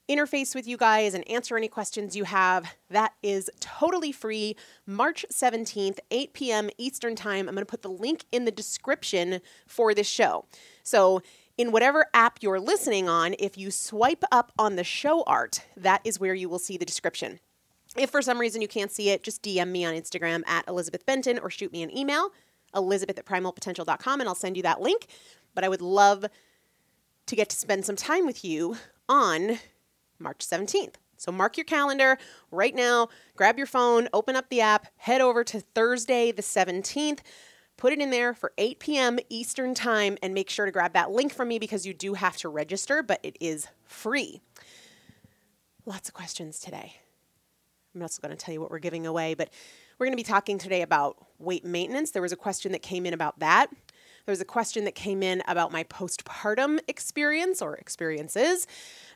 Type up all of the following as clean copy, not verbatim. interface with you guys and answer any questions you have. That is totally free. March 17th, 8 p.m. Eastern time. I'm going to put the link in the description for this show. So in whatever app you're listening on, if you swipe up on the show art, that is where you will see the description. If for some reason you can't see it, just DM me on Instagram at Elizabeth Benton or shoot me an email, elizabeth@primalpotential.com, and I'll send you that link. But I would love to get to spend some time with you on March 17th. So mark your calendar right now, grab your phone, open up the app, head over to Thursday the 17th, put it in there for 8 p.m. Eastern time, and make sure to grab that link from me because you do have to register, but it is free. Lots of questions today. I'm also going to tell you what we're giving away, but we're going to be talking today about weight maintenance. There was a question that came in about that. There's a question that came in about my postpartum experience or experiences.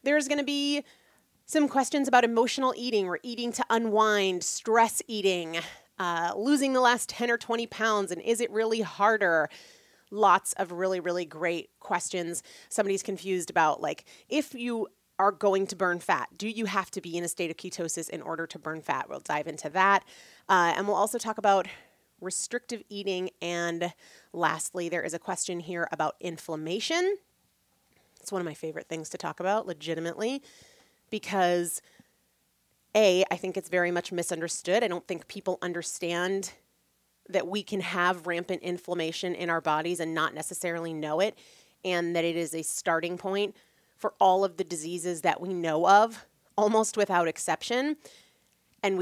There's going to be some questions about emotional eating or eating to unwind, stress eating, losing the last 10 or 20 pounds, and is it really harder? Lots of really, really great questions. Somebody's confused about, like, if you are going to burn fat, do you have to be in a state of ketosis in order to burn fat? We'll dive into that. And we'll also talk about restrictive eating. And lastly, there is a question here about inflammation. It's one of my favorite things to talk about, legitimately, because A, I think it's very much misunderstood. I don't think people understand that we can have rampant inflammation in our bodies and not necessarily know it, and that it is a starting point for all of the diseases that we know of, almost without exception. And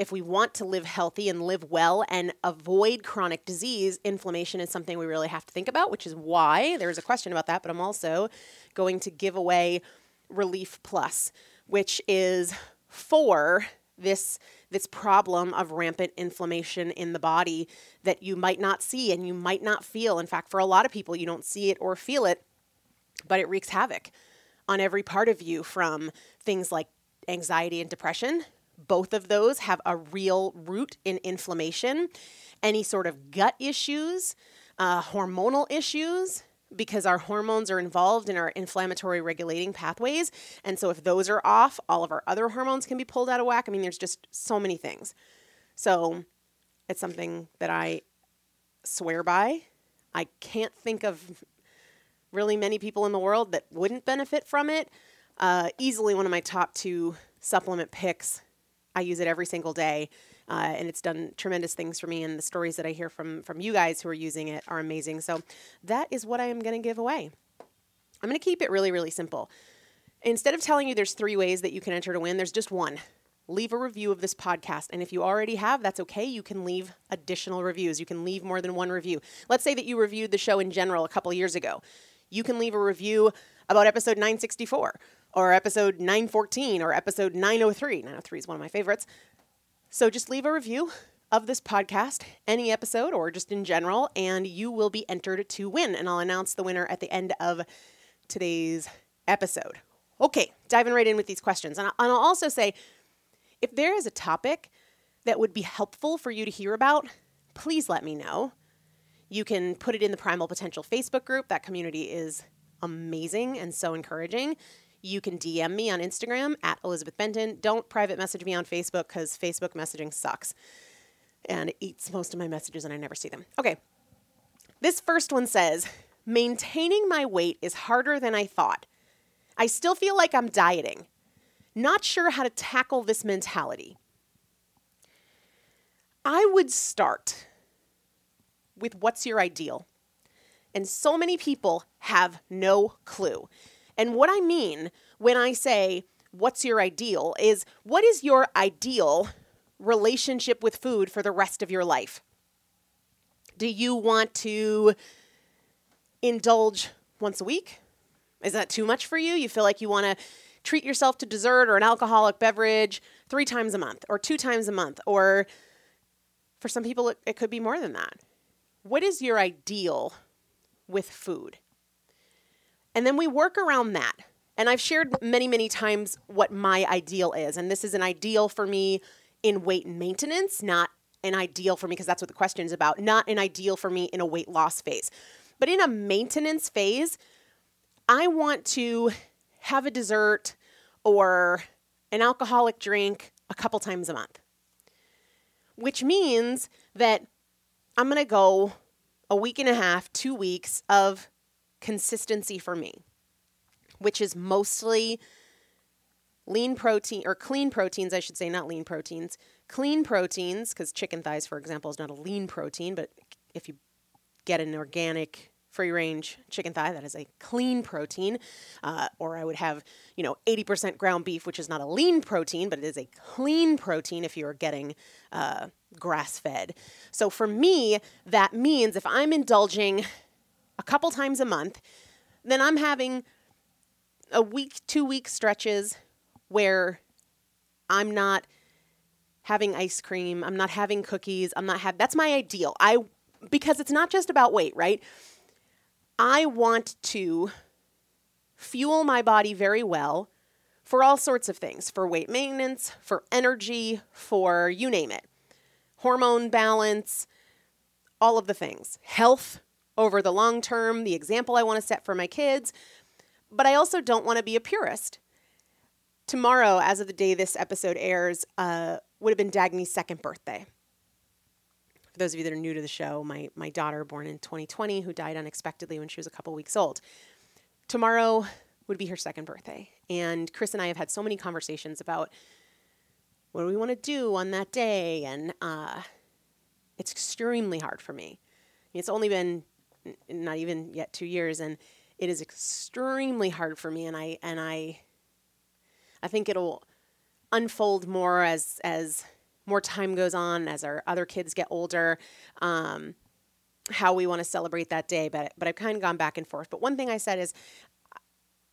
if we want to live healthy and live well and avoid chronic disease, inflammation is something we really have to think about, which is why there is a question about that. But I'm also going to give away Relief Plus, which is for this problem of rampant inflammation in the body that you might not see and you might not feel. In fact, for a lot of people, you don't see it or feel it, but it wreaks havoc on every part of you, from things like anxiety and depression. Both of those have a real root in inflammation, any sort of gut issues, hormonal issues, because our hormones are involved in our inflammatory regulating pathways. And so if those are off, all of our other hormones can be pulled out of whack. I mean, there's just so many things. So it's something that I swear by. I can't think of really many people in the world that wouldn't benefit from it. Easily one of my top 2 supplement picks. I use it every single day, and it's done tremendous things for me, and the stories that I hear from you guys who are using it are amazing. So that is what I am going to give away. I'm going to keep it really, really simple. Instead of telling you there's 3 ways that you can enter to win, there's just one. Leave a review of this podcast, and if you already have, that's okay. You can leave additional reviews. You can leave more than 1 review. Let's say that you reviewed the show in general a couple years ago. you can leave a review about episode 964 or episode 914 or episode 903. 903 is one of my favorites. So just leave a review of this podcast, any episode or just in general, and you will be entered to win. And I'll announce the winner at the end of today's episode. Okay, diving right in with these questions. And I'll also say, if there is a topic that would be helpful for you to hear about, please let me know. You can put it in the Primal Potential Facebook group. That community is amazing and so encouraging. You can DM me on Instagram at Elizabeth Benton. Don't private message me on Facebook because Facebook messaging sucks and it eats most of my messages and I never see them. Okay. This first one says, maintaining my weight is harder than I thought. I still feel like I'm dieting. Not sure how to tackle this mentality. I would start with what's your ideal. And so many people have no clue. And what I mean when I say what's your ideal is, what is your ideal relationship with food for the rest of your life? Do you want to indulge once a week? Is that too much for you? You feel like you want to treat yourself to dessert or an alcoholic beverage 3 times a month or 2 times a month, or for some people it could be more than that. What is your ideal with food? And then we work around that. And I've shared many, many times what my ideal is. And this is an ideal for me in weight maintenance, not an ideal for me, because that's what the question is about, not an ideal for me in a weight loss phase. But in a maintenance phase, I want to have a dessert or an alcoholic drink a couple times a month, which means that I'm going to go a week and a half, 2 weeks of consistency for me, which is mostly lean protein or clean proteins, I should say, not lean proteins, clean proteins, because chicken thighs, for example, is not a lean protein, but if you get an organic free-range chicken thigh, that is a clean protein, or I would have, 80% ground beef, which is not a lean protein, but it is a clean protein if you're getting grass-fed. So for me, that means if I'm indulging a couple times a month, then I'm having a week, 2 week stretches where I'm not having ice cream, I'm not having cookies, that's my ideal. Because it's not just about weight, right? I want to fuel my body very well for all sorts of things, for weight maintenance, for energy, for you name it, hormone balance, all of the things, health over the long term, the example I want to set for my kids. But I also don't want to be a purist. Tomorrow, as of the day this episode airs, would have been Dagny's 2nd birthday. For those of you that are new to the show, my daughter, born in 2020, who died unexpectedly when she was a couple weeks old. Tomorrow would be her 2nd birthday. And Chris and I have had so many conversations about what do we want to do on that day. And it's extremely hard for me. It's only been not even yet 2 years, and it is extremely hard for me. And I think it'll unfold more as more time goes on, as our other kids get older, how we want to celebrate that day. But I've kind of gone back and forth. But one thing I said is,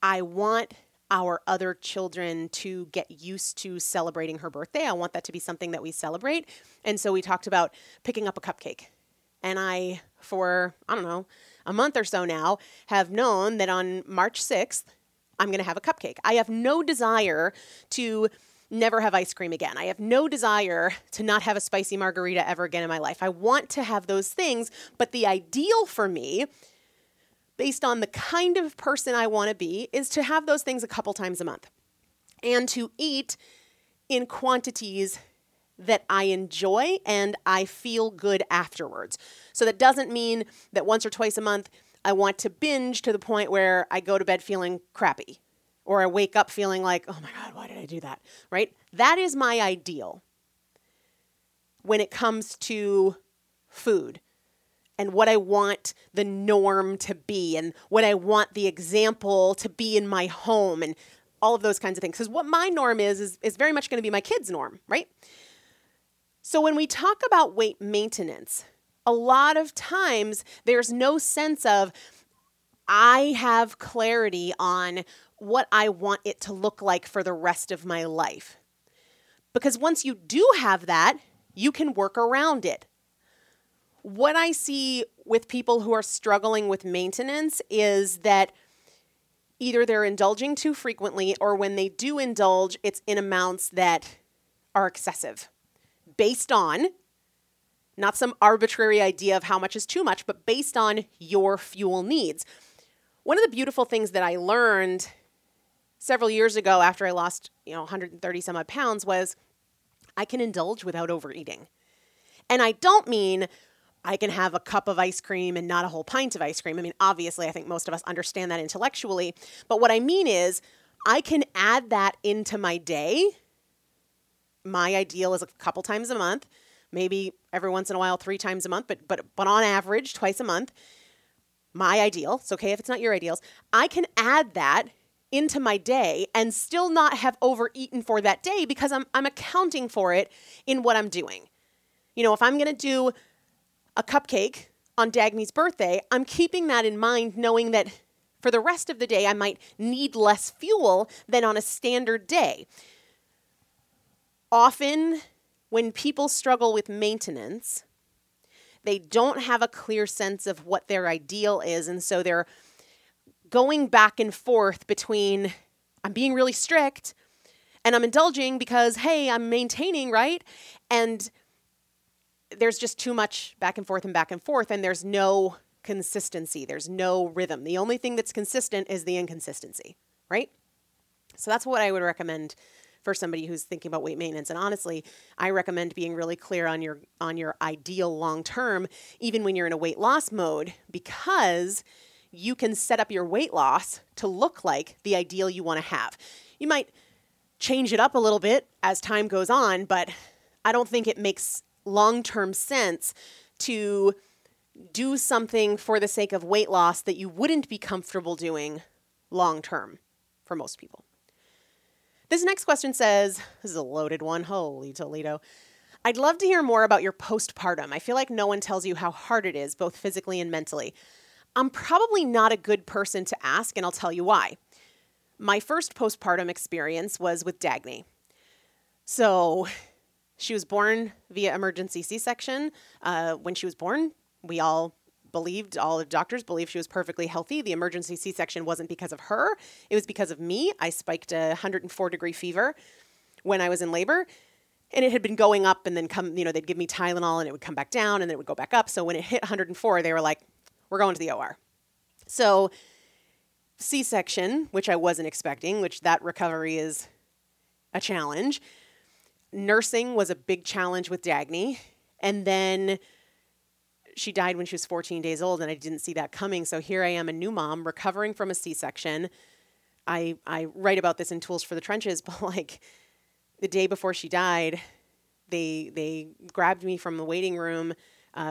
I want our other children to get used to celebrating her birthday. I want that to be something that we celebrate. And so we talked about picking up a cupcake. And I, for, a month or so now, have known that on March 6th, I'm going to have a cupcake. I have no desire to never have ice cream again. I have no desire to not have a spicy margarita ever again in my life. I want to have those things, but the ideal for me, based on the kind of person I want to be, is to have those things a couple times a month and to eat in quantities that I enjoy and I feel good afterwards. So that doesn't mean that once or twice a month I want to binge to the point where I go to bed feeling crappy or I wake up feeling like, oh my God, why did I do that, right? That is my ideal when it comes to food and what I want the norm to be and what I want the example to be in my home and all of those kinds of things. Because what my norm is very much going to be my kids' norm, right? So when we talk about weight maintenance, a lot of times there's no sense of, I have clarity on what I want it to look like for the rest of my life. Because once you do have that, you can work around it. What I see with people who are struggling with maintenance is that either they're indulging too frequently, or when they do indulge, it's in amounts that are excessive based on not some arbitrary idea of how much is too much, but based on your fuel needs. One of the beautiful things that I learned several years ago after I lost, 130 some odd pounds was I can indulge without overeating. And I don't mean I can have a cup of ice cream and not a whole pint of ice cream. I mean, obviously, I think most of us understand that intellectually. But what I mean is I can add that into my day. My ideal is a couple times a month. Maybe every once in a while, 3 times a month, but on average, twice a month, my ideal. It's okay if it's not your ideals. I can add that into my day and still not have overeaten for that day because I'm accounting for it in what I'm doing. If I'm going to do a cupcake on Dagny's birthday, I'm keeping that in mind, knowing that for the rest of the day, I might need less fuel than on a standard day. Often, when people struggle with maintenance, they don't have a clear sense of what their ideal is. And so they're going back and forth between I'm being really strict and I'm indulging because, hey, I'm maintaining, right? And there's just too much back and forth and back and forth. And there's no consistency. There's no rhythm. The only thing that's consistent is the inconsistency, right? So that's what I would recommend for somebody who's thinking about weight maintenance. And honestly, I recommend being really clear on your ideal long-term, even when you're in a weight loss mode, because you can set up your weight loss to look like the ideal you want to have. You might change it up a little bit as time goes on, but I don't think it makes long-term sense to do something for the sake of weight loss that you wouldn't be comfortable doing long-term for most people. This next question says, this is a loaded one, holy Toledo. I'd love to hear more about your postpartum. I feel like no one tells you how hard it is, both physically and mentally. I'm probably not a good person to ask, and I'll tell you why. My first postpartum experience was with Dagny. So she was born via emergency C-section. When she was born, we all believed, all the doctors believed she was perfectly healthy. The emergency C-section wasn't because of her. It was because of me. I spiked a 104-degree fever when I was in labor, and it had been going up and then they'd give me Tylenol and it would come back down and then it would go back up. So when it hit 104, they were like, we're going to the OR. So C-section, which I wasn't expecting, which that recovery is a challenge. Nursing was a big challenge with Dagny. And then she died when she was 14 days old, and I didn't see that coming. So here I am, a new mom, recovering from a C-section. I write about this in Tools for the Trenches, but the day before she died, they grabbed me from the waiting room.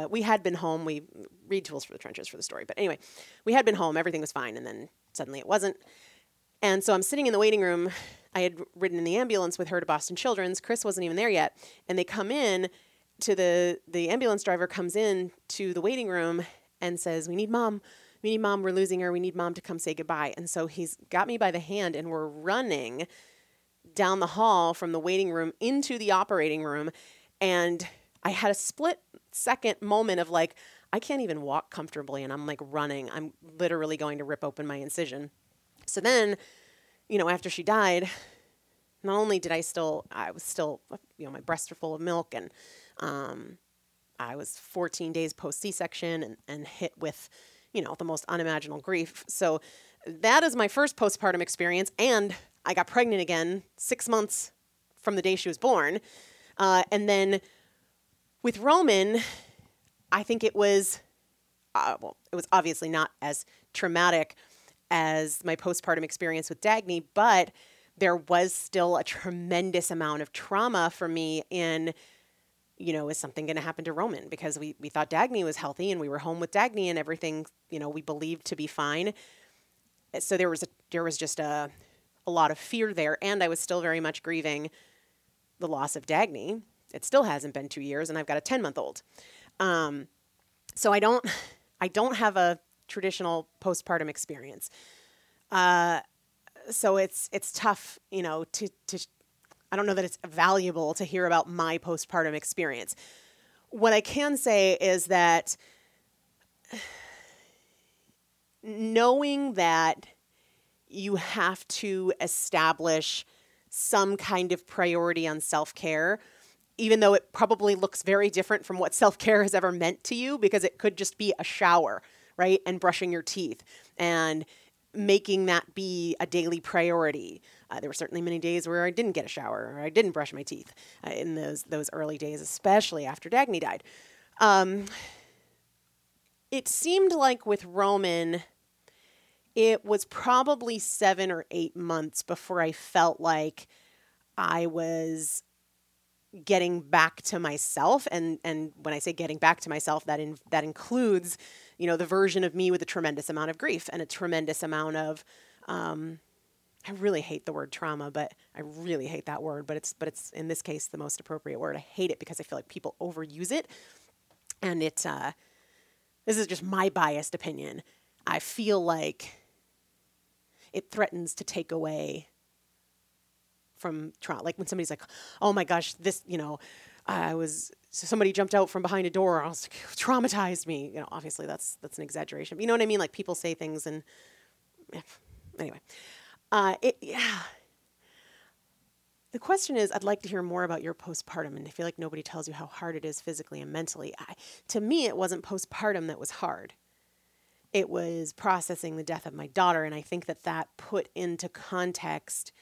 We had been home. We read Tools for the Trenches for the story. But anyway, we had been home. Everything was fine, and then suddenly it wasn't. And so I'm sitting in the waiting room. I had ridden in the ambulance with her to Boston Children's. Chris wasn't even there yet. And they come in. The ambulance driver comes in to the waiting room and says, we need mom, we're losing her, we need mom to come say goodbye. And so he's got me by the hand and we're running down the hall from the waiting room into the operating room. And I had a split second moment of I can't even walk comfortably. And I'm running, I'm literally going to rip open my incision. So then, after she died, not only did I was still, my breasts were full of milk, and I was 14 days post C-section and hit with, the most unimaginable grief. So that is my first postpartum experience. And I got pregnant again 6 months from the day she was born. And then with Roman, I think it was, it was obviously not as traumatic as my postpartum experience with Dagny, but there was still a tremendous amount of trauma for me in, is something going to happen to Roman? Because we thought Dagny was healthy and we were home with Dagny and everything, we believed to be fine. So there was just a lot of fear there. And I was still very much grieving the loss of Dagny. It still hasn't been 2 years and I've got a 10-month-old. So I don't have a traditional postpartum experience. So it's tough, you know, to I don't know that it's valuable to hear about my postpartum experience. What I can say is that knowing that you have to establish some kind of priority on self-care, even though it probably looks very different from what self-care has ever meant to you, because it could just be a shower, right? And brushing your teeth and making that be a daily priority. There were certainly many days where I didn't get a shower or I didn't brush my teeth in those early days, especially after Dagny died. It seemed like with Roman, it was probably 7 or 8 months before I felt like I was getting back to myself. And when I say getting back to myself, that includes, you know, the version of me with a tremendous amount of grief and a tremendous amount of, I really hate the word trauma, but I really hate that word, but it's in this case, the most appropriate word. I hate it because I feel like people overuse it. And this is just my biased opinion. I feel like it threatens to take away from trauma. Like when somebody's like, oh my gosh, this, you know, somebody jumped out from behind a door. I was like, traumatized me. You know, obviously that's an exaggeration. But you know what I mean? Like people say things and anyway. The question is, I'd like to hear more about your postpartum, and I feel like nobody tells you how hard it is physically and mentally. To me, it wasn't postpartum that was hard. It was processing the death of my daughter, and I think that put into context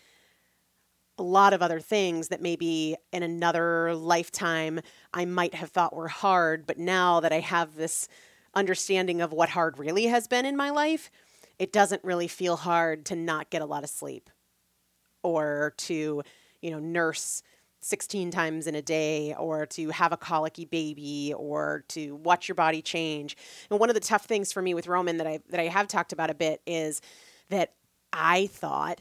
a lot of other things that maybe in another lifetime I might have thought were hard, but now that I have this understanding of what hard really has been in my life, it doesn't really feel hard to not get a lot of sleep or to, you know, nurse 16 times in a day or to have a colicky baby or to watch your body change. And one of the tough things for me with Roman that I have talked about a bit is that I thought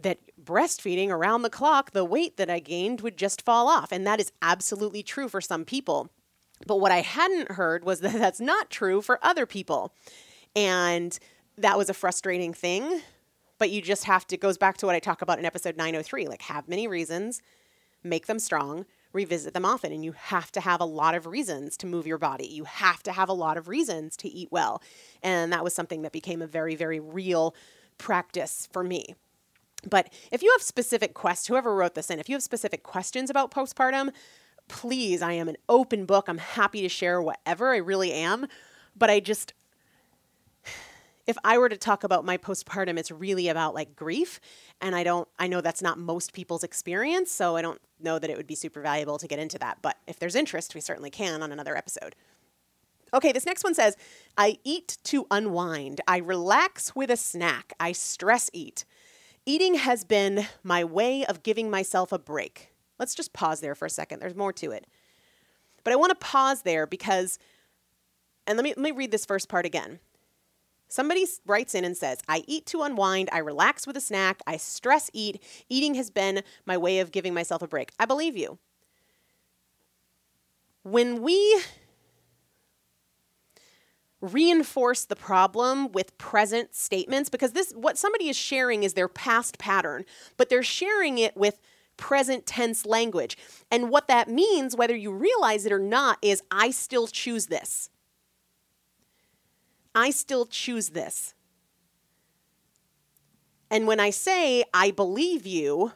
that breastfeeding around the clock, the weight that I gained would just fall off. And that is absolutely true for some people. But what I hadn't heard was that that's not true for other people. And that was a frustrating thing, but you just have to, it goes back to what I talk about in episode 903, like have many reasons, make them strong, revisit them often. And you have to have a lot of reasons to move your body. You have to have a lot of reasons to eat well. And that was something that became a very, very real practice for me. But if you have specific questions, whoever wrote this in, if you have specific questions about postpartum, please, I am an open book. I'm happy to share whatever. I really am. But if I were to talk about my postpartum, it's really about like grief. And I know that's not most people's experience. So I don't know that it would be super valuable to get into that. But if there's interest, we certainly can on another episode. Okay, this next one says, I eat to unwind. I relax with a snack. I stress eat. Eating has been my way of giving myself a break. Let's just pause there for a second. There's more to it. But I want to pause there because, and let me read this first part again. Somebody writes in and says, I eat to unwind, I relax with a snack, I stress eat, eating has been my way of giving myself a break. I believe you. When we reinforce the problem with present statements, because what somebody is sharing is their past pattern, but they're sharing it with present tense language. And what that means, whether you realize it or not, is I still choose this. I still choose this. And when I say I believe you,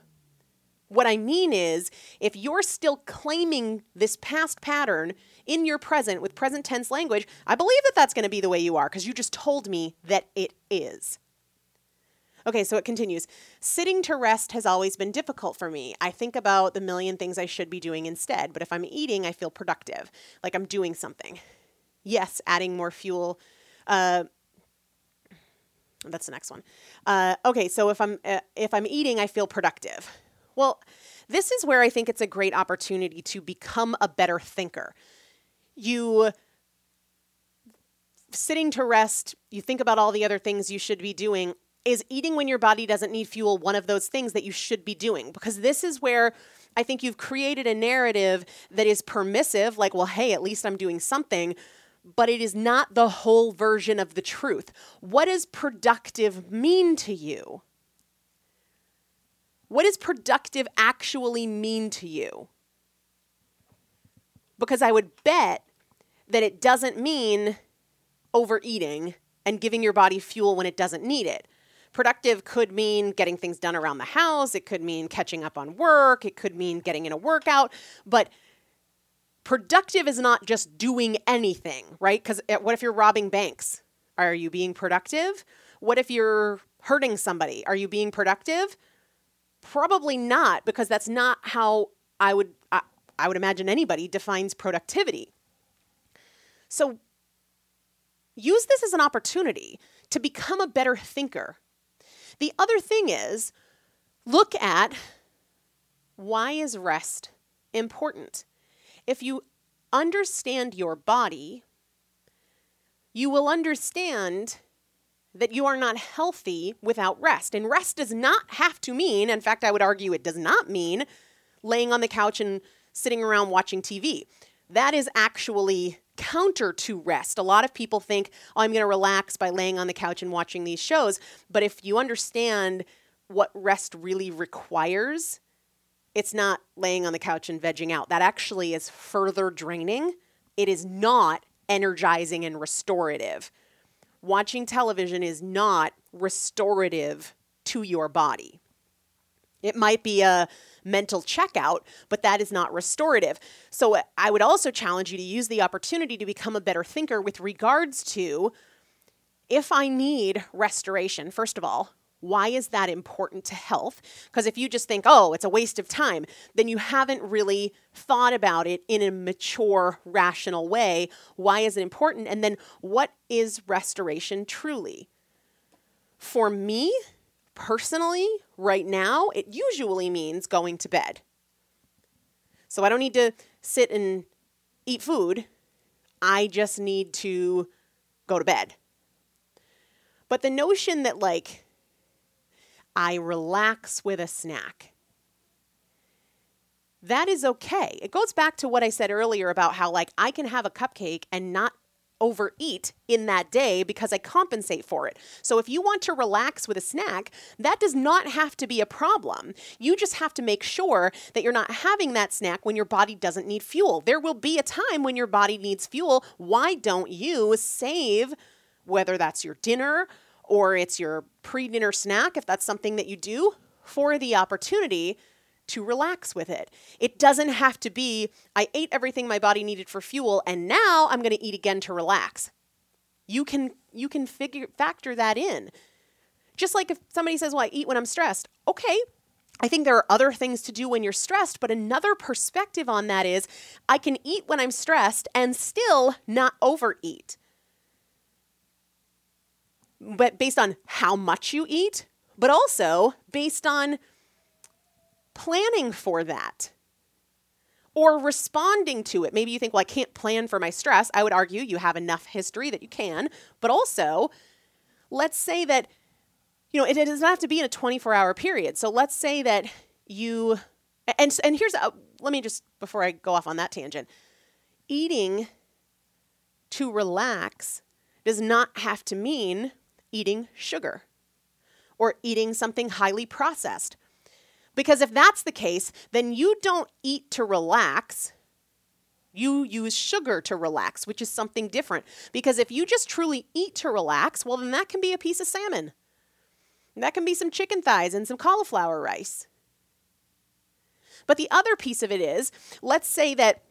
what I mean is if you're still claiming this past pattern in your present with present tense language, I believe that that's going to be the way you are because you just told me that it is. Okay, so it continues. Sitting to rest has always been difficult for me. I think about the million things I should be doing instead, but if I'm eating, I feel productive, like I'm doing something. Yes, adding more fuel. That's the next one. Okay, so if I'm eating, I feel productive. Well, this is where I think it's a great opportunity to become a better thinker. You sitting to rest, you think about all the other things you should be doing. Is eating when your body doesn't need fuel one of those things that you should be doing? Because this is where I think you've created a narrative that is permissive, like, well, hey, at least I'm doing something. but it is not the whole version of the truth. What does productive mean to you? What does productive actually mean to you? Because I would bet that it doesn't mean overeating and giving your body fuel when it doesn't need it. Productive could mean getting things done around the house. It could mean catching up on work. It could mean getting in a workout. But productive is not just doing anything, right? Because what if you're robbing banks? Are you being productive? What if you're hurting somebody? Are you being productive? Probably not, because that's not how I would imagine anybody defines productivity. So use this as an opportunity to become a better thinker. The other thing is, look at why is rest important? If you understand your body, you will understand that you are not healthy without rest. And rest does not have to mean, in fact, I would argue it does not mean laying on the couch and sitting around watching TV. That is actually counter to rest. A lot of people think, oh, I'm going to relax by laying on the couch and watching these shows. But if you understand what rest really requires, it's not laying on the couch and vegging out. That actually is further draining. It is not energizing and restorative. Watching television is not restorative to your body. It might be a mental checkout, but that is not restorative. So I would also challenge you to use the opportunity to become a better thinker with regards to, if I need restoration, first of all, why is that important to health? Because if you just think, oh, it's a waste of time, then you haven't really thought about it in a mature, rational way. Why is it important? And then what is restoration truly? For me, personally, right now, it usually means going to bed. So I don't need to sit and eat food. I just need to go to bed. But the notion that, like, I relax with a snack, that is okay. It goes back to what I said earlier about how, like, I can have a cupcake and not overeat in that day because I compensate for it. So if you want to relax with a snack, that does not have to be a problem. You just have to make sure that you're not having that snack when your body doesn't need fuel. There will be a time when your body needs fuel. Why don't you save, whether that's your dinner or it's your pre-dinner snack, if that's something that you do, for the opportunity to relax with it. It doesn't have to be, I ate everything my body needed for fuel, and now I'm going to eat again to relax. You can factor that in. Just like if somebody says, well, I eat when I'm stressed. Okay, I think there are other things to do when you're stressed, but another perspective on that is, I can eat when I'm stressed and still not overeat. But based on how much you eat, but also based on planning for that or responding to it. Maybe you think, well, I can't plan for my stress. I would argue you have enough history that you can, but also let's say that, you know, it doesn't have to be in a 24-hour period. So let's say that you, and here's, let me just, before I go off on that tangent, eating to relax does not have to mean eating sugar or eating something highly processed. Because if that's the case, then you don't eat to relax. You use sugar to relax, which is something different. Because if you just truly eat to relax, well, then that can be a piece of salmon. That can be some chicken thighs and some cauliflower rice. But the other piece of it is, let's say that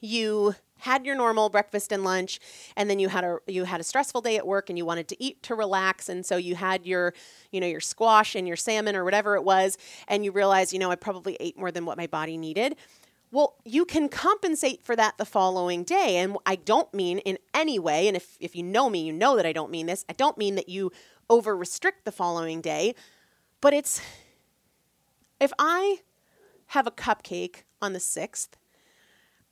you had your normal breakfast and lunch, and then you had a stressful day at work and you wanted to eat to relax. And so you had your, you know, your squash and your salmon or whatever it was. And you realize, you know, I probably ate more than what my body needed. Well, you can compensate for that the following day. And I don't mean in any way, and if you know me, you know that I don't mean this. I don't mean that you over restrict the following day, but it's, if I have a cupcake on the 6th,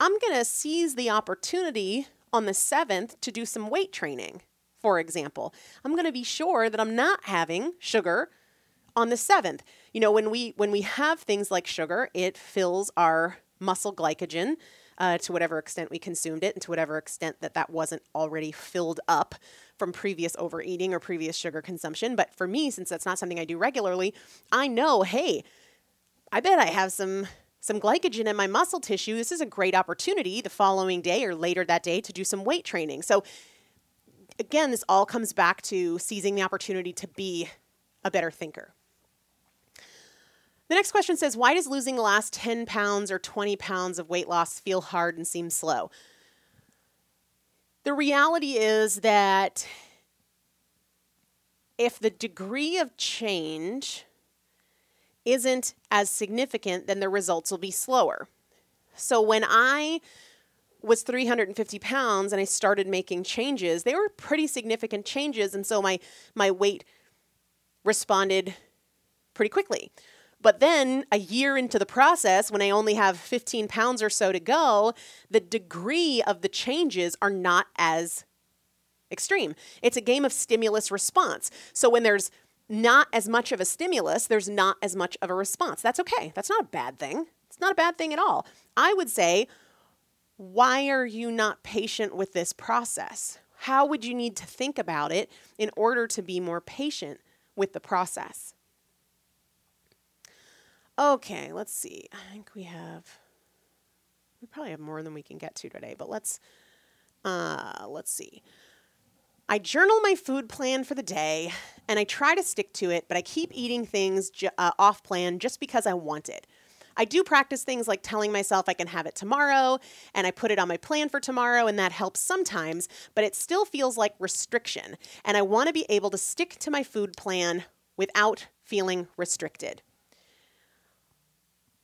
I'm going to seize the opportunity on the 7th to do some weight training, for example. I'm going to be sure that I'm not having sugar on the 7th. You know, when we have things like sugar, it fills our muscle glycogen to whatever extent we consumed it and to whatever extent that that wasn't already filled up from previous overeating or previous sugar consumption. But for me, since that's not something I do regularly, I know, hey, I bet I have some glycogen in my muscle tissue. This is a great opportunity the following day or later that day to do some weight training. So again, this all comes back to seizing the opportunity to be a better thinker. The next question says, why does losing the last 10 pounds or 20 pounds of weight loss feel hard and seem slow? The reality is that if the degree of change isn't as significant, then the results will be slower. So when I was 350 pounds and I started making changes, they were pretty significant changes, and so my weight responded pretty quickly. But then a year into the process, when I only have 15 pounds or so to go, the degree of the changes are not as extreme. It's a game of stimulus response. So when there's not as much of a stimulus, there's not as much of a response. That's okay. That's not a bad thing. It's not a bad thing at all. I would say, why are you not patient with this process? How would you need to think about it in order to be more patient with the process? Okay, let's see. I think we probably have more than we can get to today, but let's see. I journal my food plan for the day, and I try to stick to it, but I keep eating things off plan just because I want it. I do practice things like telling myself I can have it tomorrow, and I put it on my plan for tomorrow, and that helps sometimes, but it still feels like restriction, and I want to be able to stick to my food plan without feeling restricted.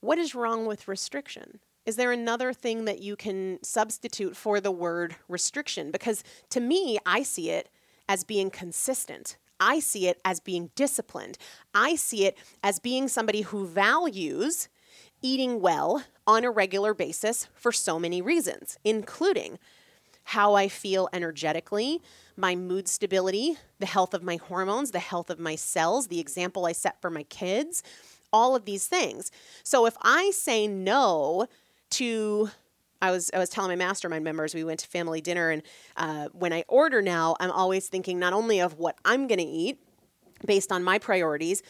What is wrong with restriction? Is there another thing that you can substitute for the word restriction? Because to me, I see it as being consistent. I see it as being disciplined. I see it as being somebody who values eating well on a regular basis for so many reasons, including how I feel energetically, my mood stability, the health of my hormones, the health of my cells, the example I set for my kids, all of these things. So if I say no to, I was telling my mastermind members, we went to family dinner, and when I order now, I'm always thinking not only of what I'm going to eat based on my priorities,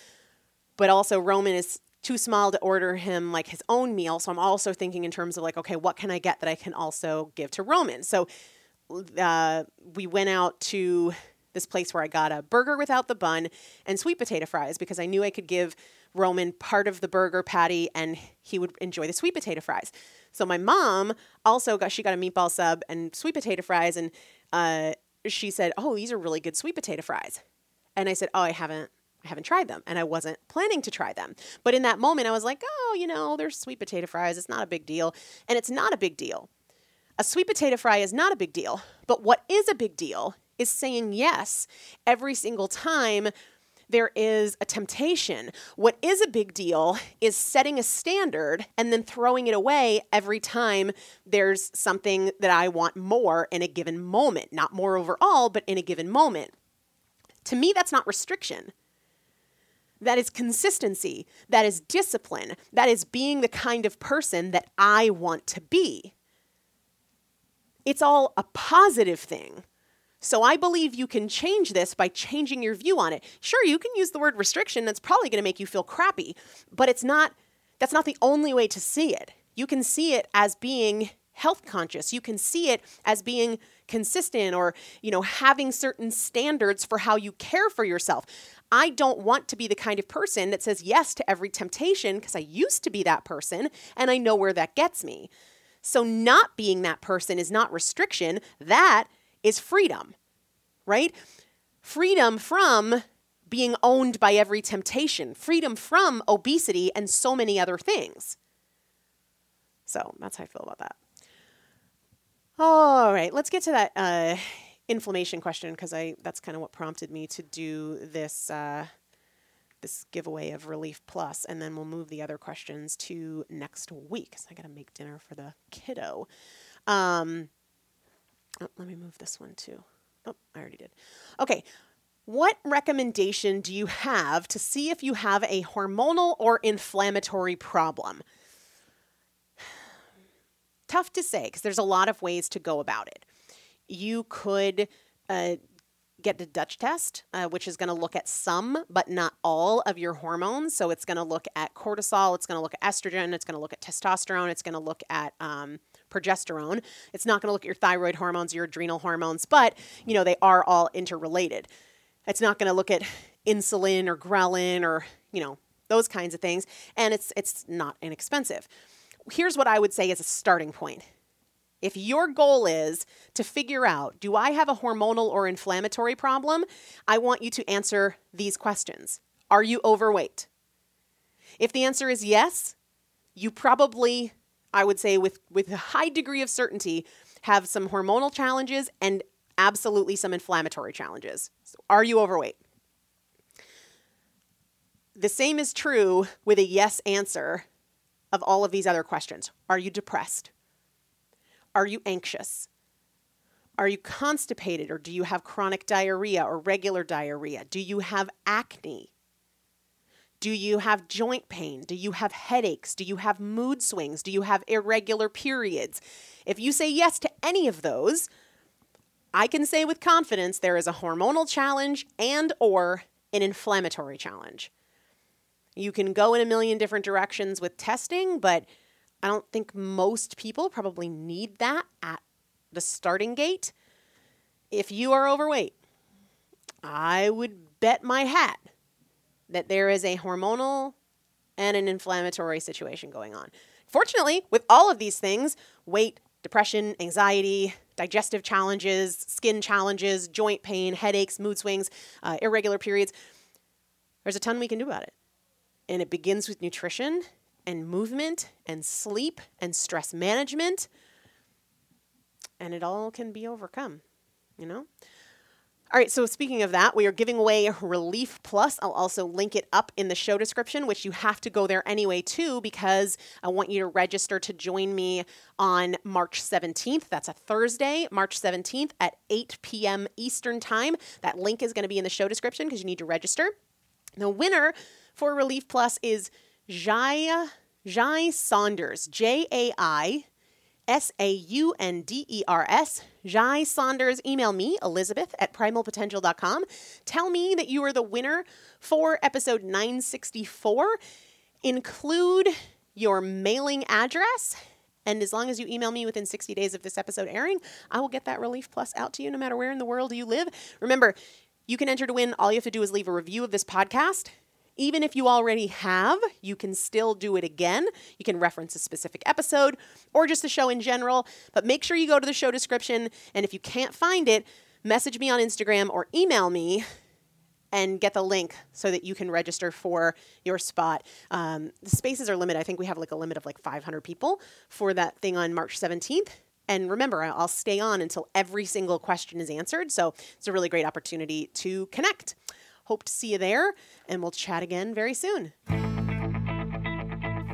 but also Roman is too small to order him like his own meal. So I'm also thinking in terms of like, okay, what can I get that I can also give to Roman? So we went out to this place where I got a burger without the bun and sweet potato fries because I knew I could give Roman part of the burger patty and he would enjoy the sweet potato fries. So my mom also got a meatball sub and sweet potato fries, and she said, oh, these are really good sweet potato fries. And I said, oh, I haven't tried them, and I wasn't planning to try them. But in that moment, I was like, oh, they're sweet potato fries. It's not a big deal. And it's not a big deal. A sweet potato fry is not a big deal. But what is a big deal is saying yes every single time there is a temptation. What is a big deal is setting a standard and then throwing it away every time there's something that I want more in a given moment. Not more overall, but in a given moment. To me, that's not restriction. That is consistency. That is discipline. That is being the kind of person that I want to be. It's all a positive thing. So I believe you can change this by changing your view on it. Sure, you can use the word restriction. That's probably going to make you feel crappy, but that's not the only way to see it. You can see it as being health conscious. You can see it as being consistent or, having certain standards for how you care for yourself. I don't want to be the kind of person that says yes to every temptation because I used to be that person and I know where that gets me. So not being that person is not restriction. That is freedom, right? Freedom from being owned by every temptation, freedom from obesity and so many other things. So that's how I feel about that. All right, let's get to that inflammation question because that's kind of what prompted me to do this this giveaway of Relief Plus, and then we'll move the other questions to next week. So I got to make dinner for the kiddo. Let me move this one too. Oh, I already did. Okay. What recommendation do you have to see if you have a hormonal or inflammatory problem? tough to say because there's a lot of ways to go about it. You could get the Dutch test, which is going to look at some, but not all of your hormones. So it's going to look at cortisol. It's going to look at estrogen. It's going to look at testosterone. It's going to look at progesterone. It's not going to look at your thyroid hormones, your adrenal hormones, but you know, they are all interrelated. It's not going to look at insulin or ghrelin or, you know, those kinds of things. And it's not inexpensive. Here's what I would say is a starting point. If your goal is to figure out, do I have a hormonal or inflammatory problem? I want you to answer these questions. Are you overweight? If the answer is yes, you probably, I would say with a high degree of certainty, have some hormonal challenges and absolutely some inflammatory challenges. So are you overweight? The same is true with a yes answer of all of these other questions. Are you depressed? Are you anxious? Are you constipated, or do you have chronic diarrhea or regular diarrhea? Do you have acne? Do you have joint pain? Do you have headaches? Do you have mood swings? Do you have irregular periods? If you say yes to any of those, I can say with confidence there is a hormonal challenge and or an inflammatory challenge. You can go in a million different directions with testing, but I don't think most people probably need that at the starting gate. If you are overweight, I would bet my hat that there is a hormonal and an inflammatory situation going on. Fortunately, with all of these things, weight, depression, anxiety, digestive challenges, skin challenges, joint pain, headaches, mood swings, irregular periods, there's a ton we can do about it. And it begins with nutrition and movement and sleep and stress management, and it all can be overcome, you know? All right, so speaking of that, we are giving away Relief Plus. I'll also link it up in the show description, which you have to go there anyway, too, because I want you to register to join me on March 17th. That's a Thursday, March 17th at 8 p.m. Eastern Time. That link is going to be in the show description because you need to register. The winner for Relief Plus is Jai Saunders, Jai Saunders. Jai Saunders. Email me, Elizabeth@primalpotential.com. Tell me that you are the winner for episode 964. Include your mailing address. And as long as you email me within 60 days of this episode airing, I will get that Relief Plus out to you no matter where in the world you live. Remember, you can enter to win. All you have to do is leave a review of this podcast. Even if you already have, you can still do it again. You can reference a specific episode or just the show in general, but make sure you go to the show description, and if you can't find it, message me on Instagram or email me and get the link so that you can register for your spot. The spaces are limited. I think we have like a limit of like 500 people for that thing on March 17th. And remember, I'll stay on until every single question is answered. So it's a really great opportunity to connect. Hope to see you there, and we'll chat again very soon.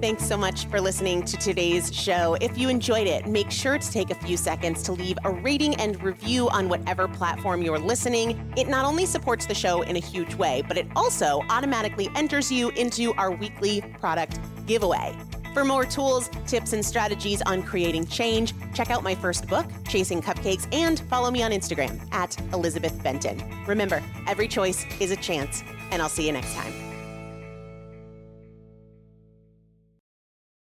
Thanks so much for listening to today's show. If you enjoyed it, make sure to take a few seconds to leave a rating and review on whatever platform you're listening. It not only supports the show in a huge way, but it also automatically enters you into our weekly product giveaway. For more tools, tips, and strategies on creating change, check out my first book, Chasing Cupcakes, and follow me on Instagram @ElizabethBenton. Remember, every choice is a chance, and I'll see you next time.